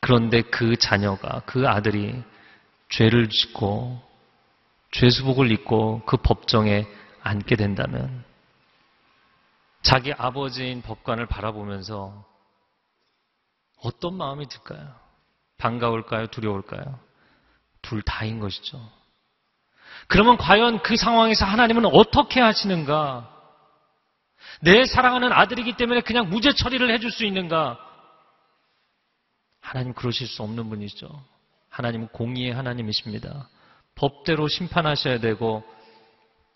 그런데 그 자녀가, 그 아들이 죄를 짓고 죄수복을 입고 그 법정에 앉게 된다면 자기 아버지인 법관을 바라보면서 어떤 마음이 들까요? 반가울까요? 두려울까요? 둘 다인 것이죠. 그러면 과연 그 상황에서 하나님은 어떻게 하시는가? 내 사랑하는 아들이기 때문에 그냥 무죄 처리를 해줄 수 있는가? 하나님 그러실 수 없는 분이죠. 하나님은 공의의 하나님이십니다. 법대로 심판하셔야 되고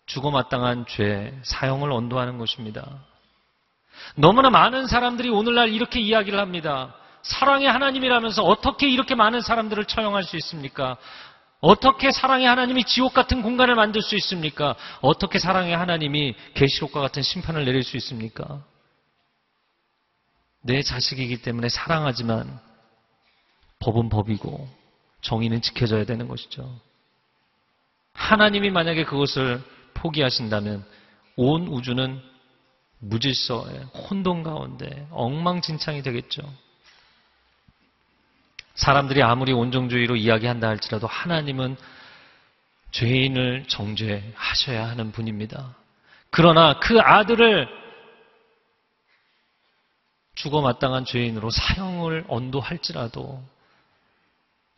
죽어마땅한 죄, 사형을 언도하는 것입니다. 너무나 많은 사람들이 오늘날 이렇게 이야기를 합니다. 사랑의 하나님이라면서 어떻게 이렇게 많은 사람들을 처형할 수 있습니까? 어떻게 사랑의 하나님이 지옥 같은 공간을 만들 수 있습니까? 어떻게 사랑의 하나님이 계시록과 같은 심판을 내릴 수 있습니까? 내 자식이기 때문에 사랑하지만 법은 법이고 정의는 지켜져야 되는 것이죠. 하나님이 만약에 그것을 포기하신다면 온 우주는 무질서에, 혼돈 가운데 엉망진창이 되겠죠. 사람들이 아무리 온정주의로 이야기한다 할지라도 하나님은 죄인을 정죄하셔야 하는 분입니다. 그러나 그 아들을 죽어마땅한 죄인으로 사형을 언도할지라도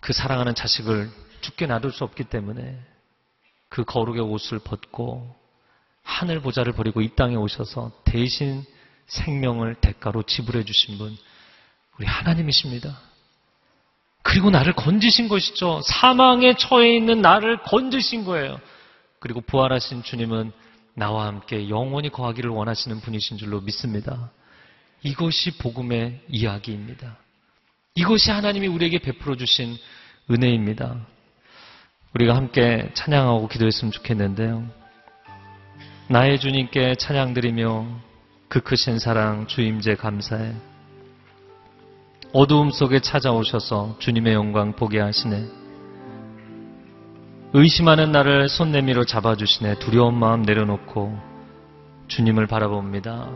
그 사랑하는 자식을 죽게 놔둘 수 없기 때문에 그 거룩의 옷을 벗고 하늘 보좌를 버리고 이 땅에 오셔서 대신 생명을 대가로 지불해 주신 분, 우리 하나님이십니다. 그리고 나를 건지신 것이죠. 사망에 처해 있는 나를 건지신 거예요. 그리고 부활하신 주님은 나와 함께 영원히 거하기를 원하시는 분이신 줄로 믿습니다. 이것이 복음의 이야기입니다. 이것이 하나님이 우리에게 베풀어 주신 은혜입니다. 우리가 함께 찬양하고 기도했으면 좋겠는데요. 나의 주님께 찬양드리며 그 크신 사랑 주임제 감사해. 어두움 속에 찾아오셔서 주님의 영광 보게 하시네. 의심하는 나를 손 내밀어 잡아주시네. 두려운 마음 내려놓고 주님을 바라봅니다.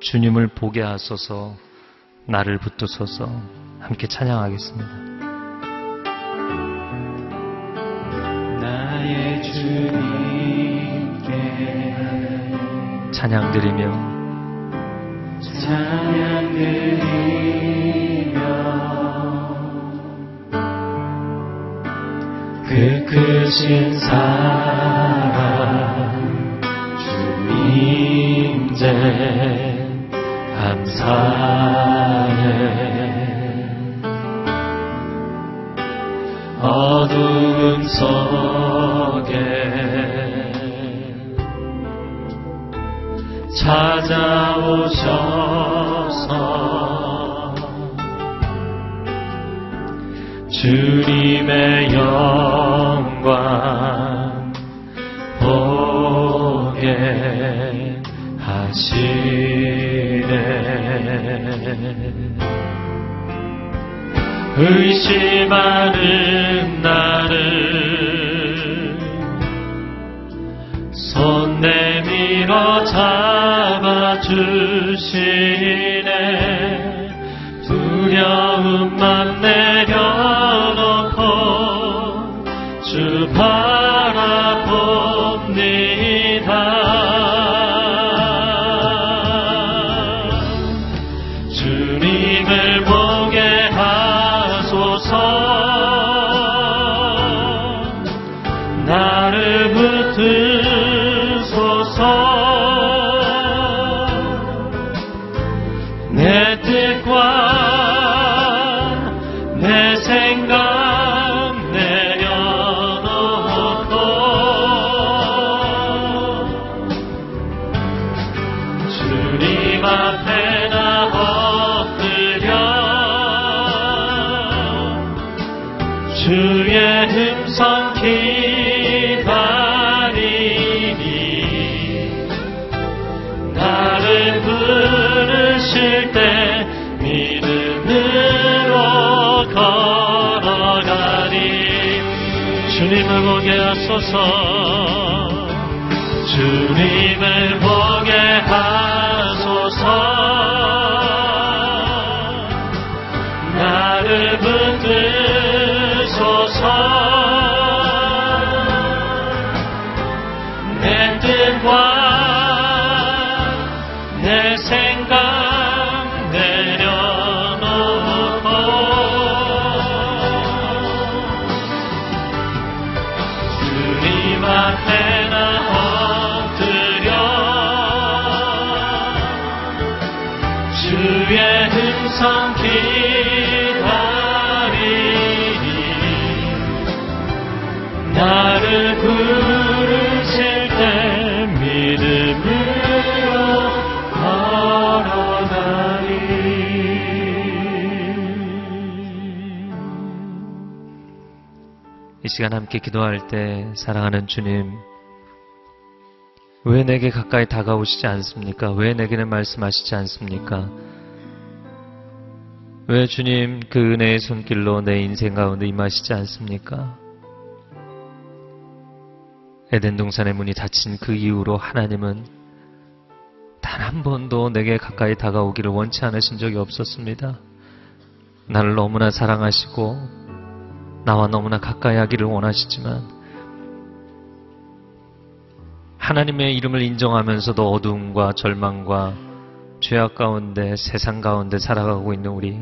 주님을 보게 하소서, 나를 붙드소서. 함께 찬양하겠습니다. 나의 주님께 찬양드리며 찬양드리며 그 크신 사랑 주님 제 감사해. 어두운 속에 찾아오셔서 주님의 영광 보게 하시네. 의심하는 나를 손 내밀어 잡아주시네. 두려움만 내려놓고 주 바라봅니다. 주님을 보게 하소서, 나를 붙드소서. 내 뜻과 내 생각 내려놓고 주님 앞에 나 주의 음성 기다리니 나를 부르실 때 믿음으로 걸어가리. 주님을 보게 하소서, 주님을 보게 하소서. 나를 붙들 내 뜻과 내 생각 내려놓고 주님 앞에 나 엎드려 주의 음성 나를 부르실 때 믿음으로 걸어가리. 이 시간 함께 기도할 때 사랑하는 주님, 왜 내게 가까이 다가오시지 않습니까? 왜 내게는 말씀하시지 않습니까? 왜 주님 그 은혜의 손길로 내 인생 가운데 임하시지 않습니까? 에덴 동산의 문이 닫힌 그 이후로 하나님은 단 한 번도 내게 가까이 다가오기를 원치 않으신 적이 없었습니다. 나를 너무나 사랑하시고 나와 너무나 가까이 하기를 원하시지만 하나님의 이름을 인정하면서도 어두움과 절망과 죄악 가운데, 세상 가운데 살아가고 있는 우리,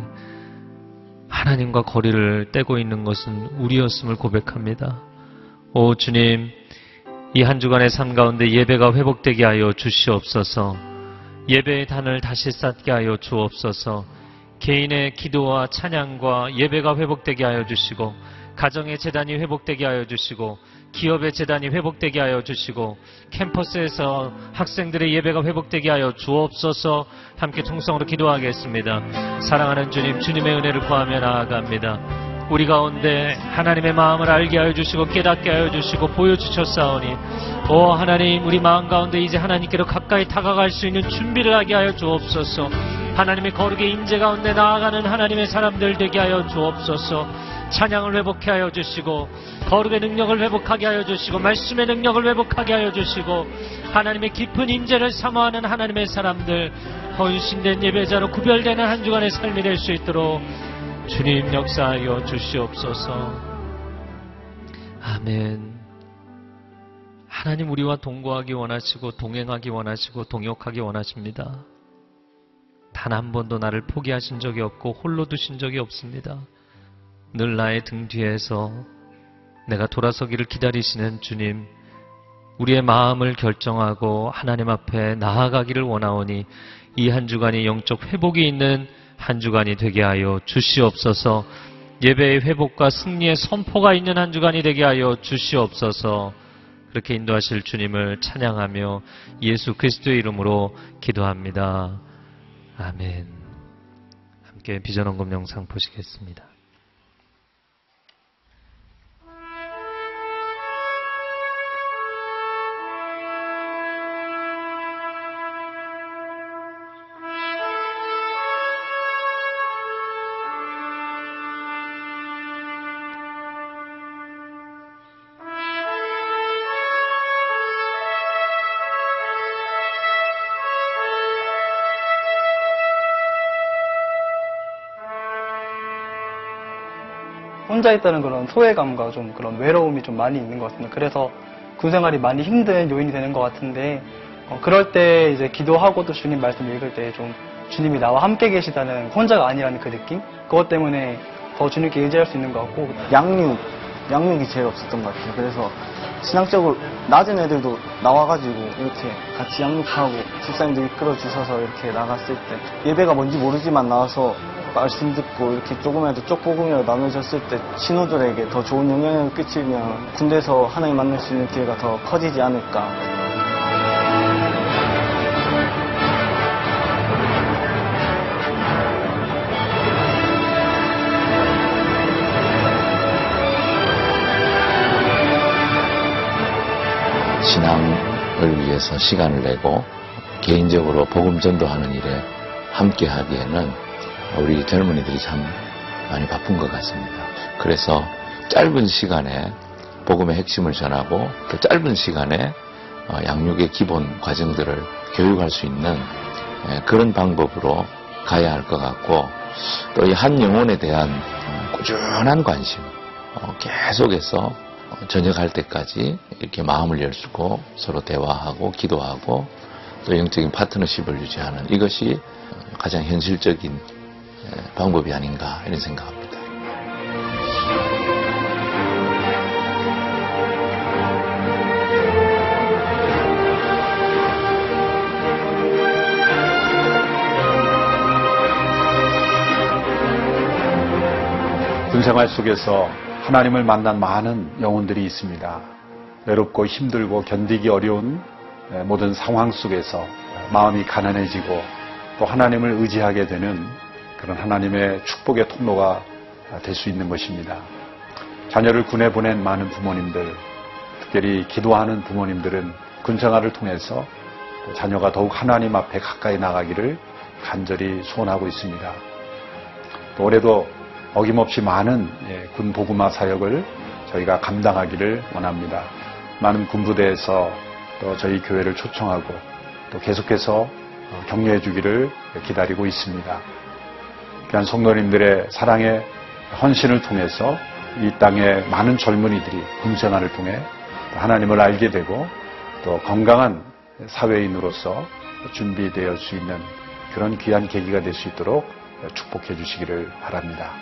하나님과 거리를 떼고 있는 것은 우리였음을 고백합니다. 오 주님, 이 한 주간의 삶 가운데 예배가 회복되게 하여 주시옵소서. 예배의 단을 다시 쌓게 하여 주옵소서. 개인의 기도와 찬양과 예배가 회복되게 하여 주시고, 가정의 재단이 회복되게 하여 주시고, 기업의 재단이 회복되게 하여 주시고, 캠퍼스에서 학생들의 예배가 회복되게 하여 주옵소서. 함께 통성으로 기도하겠습니다. 사랑하는 주님, 주님의 은혜를 구하며 나아갑니다. 우리 가운데 하나님의 마음을 알게 하여 주시고 깨닫게 하여 주시고 보여주셨사오니 오 하나님, 우리 마음 가운데 이제 하나님께로 가까이 다가갈 수 있는 준비를 하게 하여 주옵소서. 하나님의 거룩의 임재 가운데 나아가는 하나님의 사람들 되게 하여 주옵소서. 찬양을 회복케 하여 주시고, 거룩의 능력을 회복하게 하여 주시고, 말씀의 능력을 회복하게 하여 주시고, 하나님의 깊은 임재를 사모하는 하나님의 사람들, 헌신된 예배자로 구별되는 한 주간의 삶이 될 수 있도록 주님 역사하여 주시옵소서. 아멘. 하나님 우리와 동거하기 원하시고, 동행하기 원하시고, 동역하기 원하십니다. 단 한 번도 나를 포기하신 적이 없고 홀로 두신 적이 없습니다. 늘 나의 등 뒤에서 내가 돌아서기를 기다리시는 주님, 우리의 마음을 결정하고 하나님 앞에 나아가기를 원하오니 이 한 주간이 영적 회복이 있는 한 주간이 되게 하여 주시옵소서. 예배의 회복과 승리의 선포가 있는 한 주간이 되게 하여 주시옵소서. 그렇게 인도하실 주님을 찬양하며 예수 그리스도의 이름으로 기도합니다. 아멘. 함께 비전 헌금 영상 보시겠습니다. 혼자 있다는 그런 소외감과 좀 그런 외로움이 좀 많이 있는 것 같습니다. 그래서 군 생활이 많이 힘든 요인이 되는 것 같은데, 어, 그럴 때 이제 기도하고 또 주님 말씀 읽을 때 좀 주님이 나와 함께 계시다는, 혼자가 아니라는 그 느낌? 그것 때문에 더 주님께 의지할 수 있는 것 같고. 양육, 양육이 제일 없었던 것 같아요. 그래서 신앙적으로 낮은 애들도 나와가지고 이렇게 같이 양육하고 집사님도 이끌어주셔서 이렇게 나갔을 때, 예배가 뭔지 모르지만 나와서 말씀 듣고 이렇게 조금이라도 쪽보금이라도 나눠줬을 때 신호들에게 더 좋은 영향을 끼치면 군대에서 하나님 만날 수 있는 기회가 더 커지지 않을까. 신앙을 위해서 시간을 내고 개인적으로 복음 전도하는 일에 함께 하기에는 우리 젊은이들이 참 많이 바쁜 것 같습니다. 그래서 짧은 시간에 복음의 핵심을 전하고, 또 짧은 시간에 양육의 기본 과정들을 교육할 수 있는 그런 방법으로 가야 할 것 같고, 또 이 한 영혼에 대한 꾸준한 관심, 계속해서 전역할 때까지 이렇게 마음을 열고 서로 대화하고 기도하고 또 영적인 파트너십을 유지하는, 이것이 가장 현실적인 방법이 아닌가 이런 생각합니다. 군생활 속에서 하나님을 만난 많은 영혼들이 있습니다. 외롭고 힘들고 견디기 어려운 모든 상황 속에서 마음이 가난해지고 또 하나님을 의지하게 되는 그런 하나님의 축복의 통로가 될 수 있는 것입니다. 자녀를 군에 보낸 많은 부모님들, 특별히 기도하는 부모님들은 군생활을 통해서 자녀가 더욱 하나님 앞에 가까이 나가기를 간절히 소원하고 있습니다. 또 올해도 어김없이 많은 군 보구마 사역을 저희가 감당하기를 원합니다. 많은 군부대에서 또 저희 교회를 초청하고 또 계속해서 격려해 주기를 기다리고 있습니다. 귀한 성도님들의 사랑의 헌신을 통해서 이 땅의 많은 젊은이들이 군생활을 통해 하나님을 알게 되고 또 건강한 사회인으로서 준비될 수 있는 그런 귀한 계기가 될 수 있도록 축복해 주시기를 바랍니다.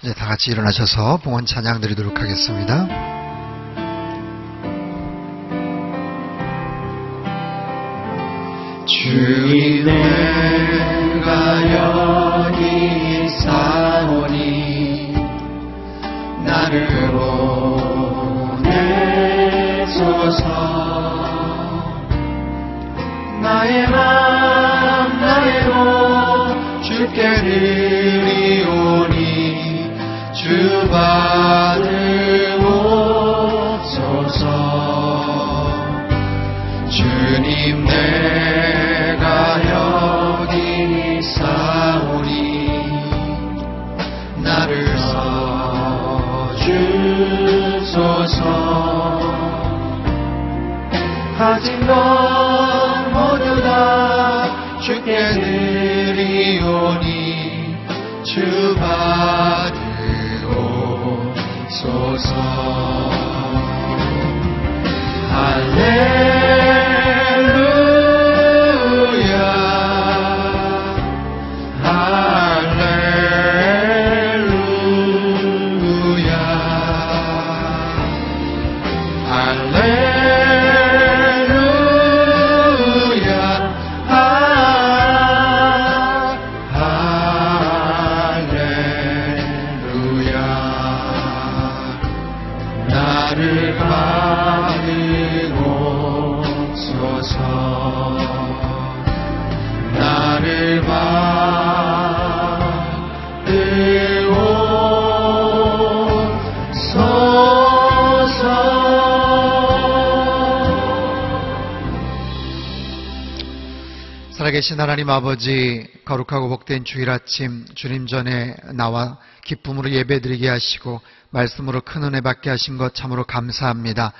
이제 다 같이 일어나셔서 봉헌 찬양 드리도록 하겠습니다. 주님 내가 여기 있사오니 나를 보내소서. 나의 맘 나의 몸 주께 드리오니 주 받으옵소서. 주님 내 여기 있사오니 나를 써주소서. 가진 것 모두 다 주께 드리오니 주 받으옵소서. 할렐루야 계신 하나님 아버지, 거룩하고 복된 주일 아침 주님 전에 나와 기쁨으로 예배드리게 하시고 말씀으로 큰 은혜 받게 하신 것 참으로 감사합니다.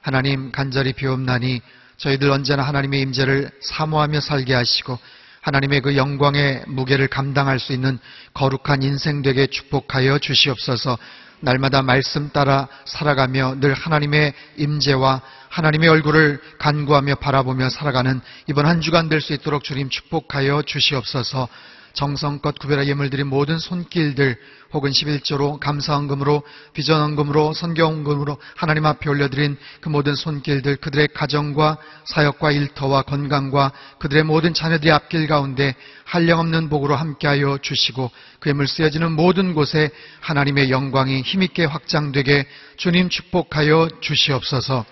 하나님 간절히 비옵나니 저희들 언제나 하나님의 임재를 사모하며 살게 하시고 하나님의 그 영광의 무게를 감당할 수 있는 거룩한 인생 되게 축복하여 주시옵소서. 날마다 말씀 따라 살아가며 늘 하나님의 임재와 하나님의 얼굴을 간구하며 바라보며 살아가는 이번 한 주간 될 수 있도록 주님 축복하여 주시옵소서. 정성껏 구별하여 예물 드린 모든 손길들 혹은 십일조로 감사헌금으로 비전헌금으로 선교헌금으로 하나님 앞에 올려드린 그 모든 손길들, 그들의 가정과 사역과 일터와 건강과 그들의 모든 자녀들의 앞길 가운데 한량없는 복으로 함께하여 주시고 그 예물 쓰여지는 모든 곳에 하나님의 영광이 힘있게 확장되게 주님 축복하여 주시옵소서.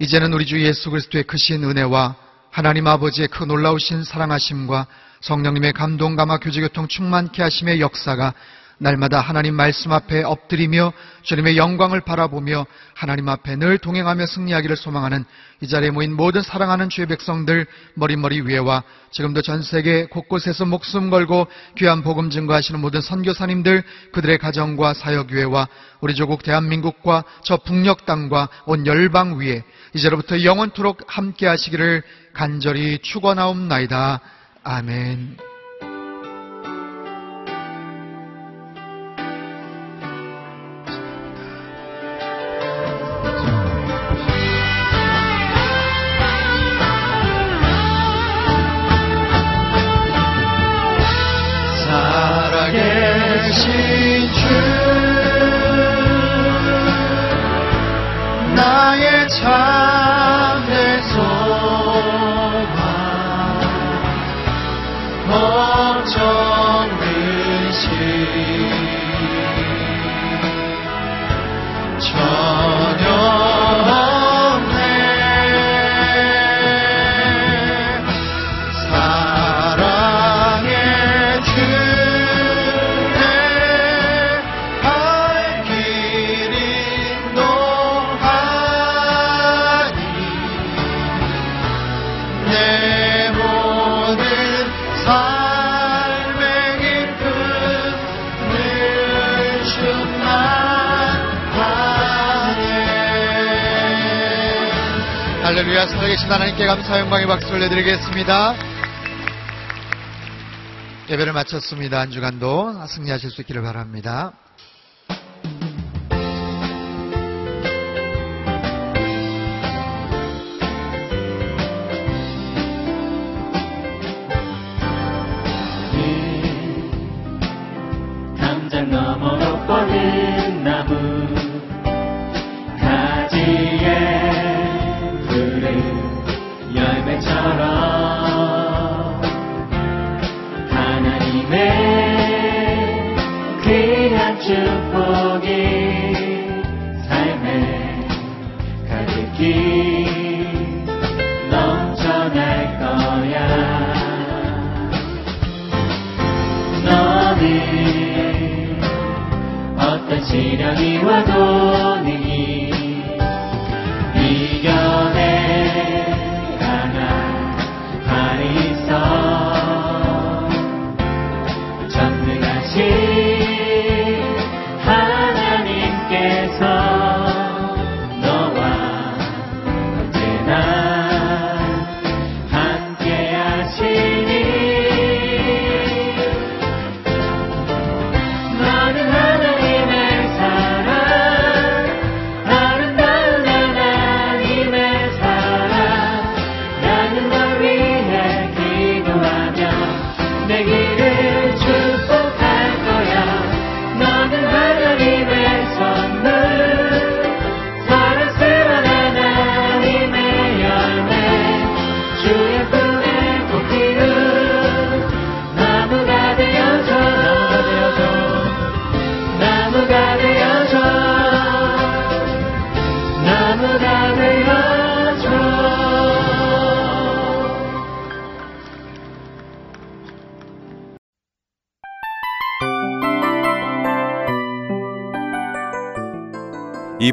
이제는 우리 주 예수 그리스도의 크신 은혜와 하나님 아버지의 그 놀라우신 사랑하심과 성령님의 감동, 감화, 교제, 교통, 충만케 하심의 역사가 날마다 하나님 말씀 앞에 엎드리며 주님의 영광을 바라보며 하나님 앞에 늘 동행하며 승리하기를 소망하는 이 자리에 모인 모든 사랑하는 주의 백성들 머리머리 위에와 지금도 전 세계 곳곳에서 목숨 걸고 귀한 복음 증거하시는 모든 선교사님들, 그들의 가정과 사역 위에와 우리 조국 대한민국과 저 북녘 땅과 온 열방 위에 이제로부터 영원토록 함께 하시기를 간절히 축원하옵나이다. 아멘. 살아계신 주 나의 참된 소망 걱정 미심 전혀 할렐루야. 살아계신 하나님께 감사 영광의 박수 올려드리겠습니다. 예배를 마쳤습니다. 한 주간도 승리하실 수 있기를 바랍니다. 당장 넘어가 축복이 삶에 가득히 넘쳐날 거야. 너는 어떤 시련이 와도 능히 이겨내라나 발이 있어 전능하신 이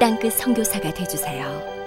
땅끝 선교사가 되어주세요.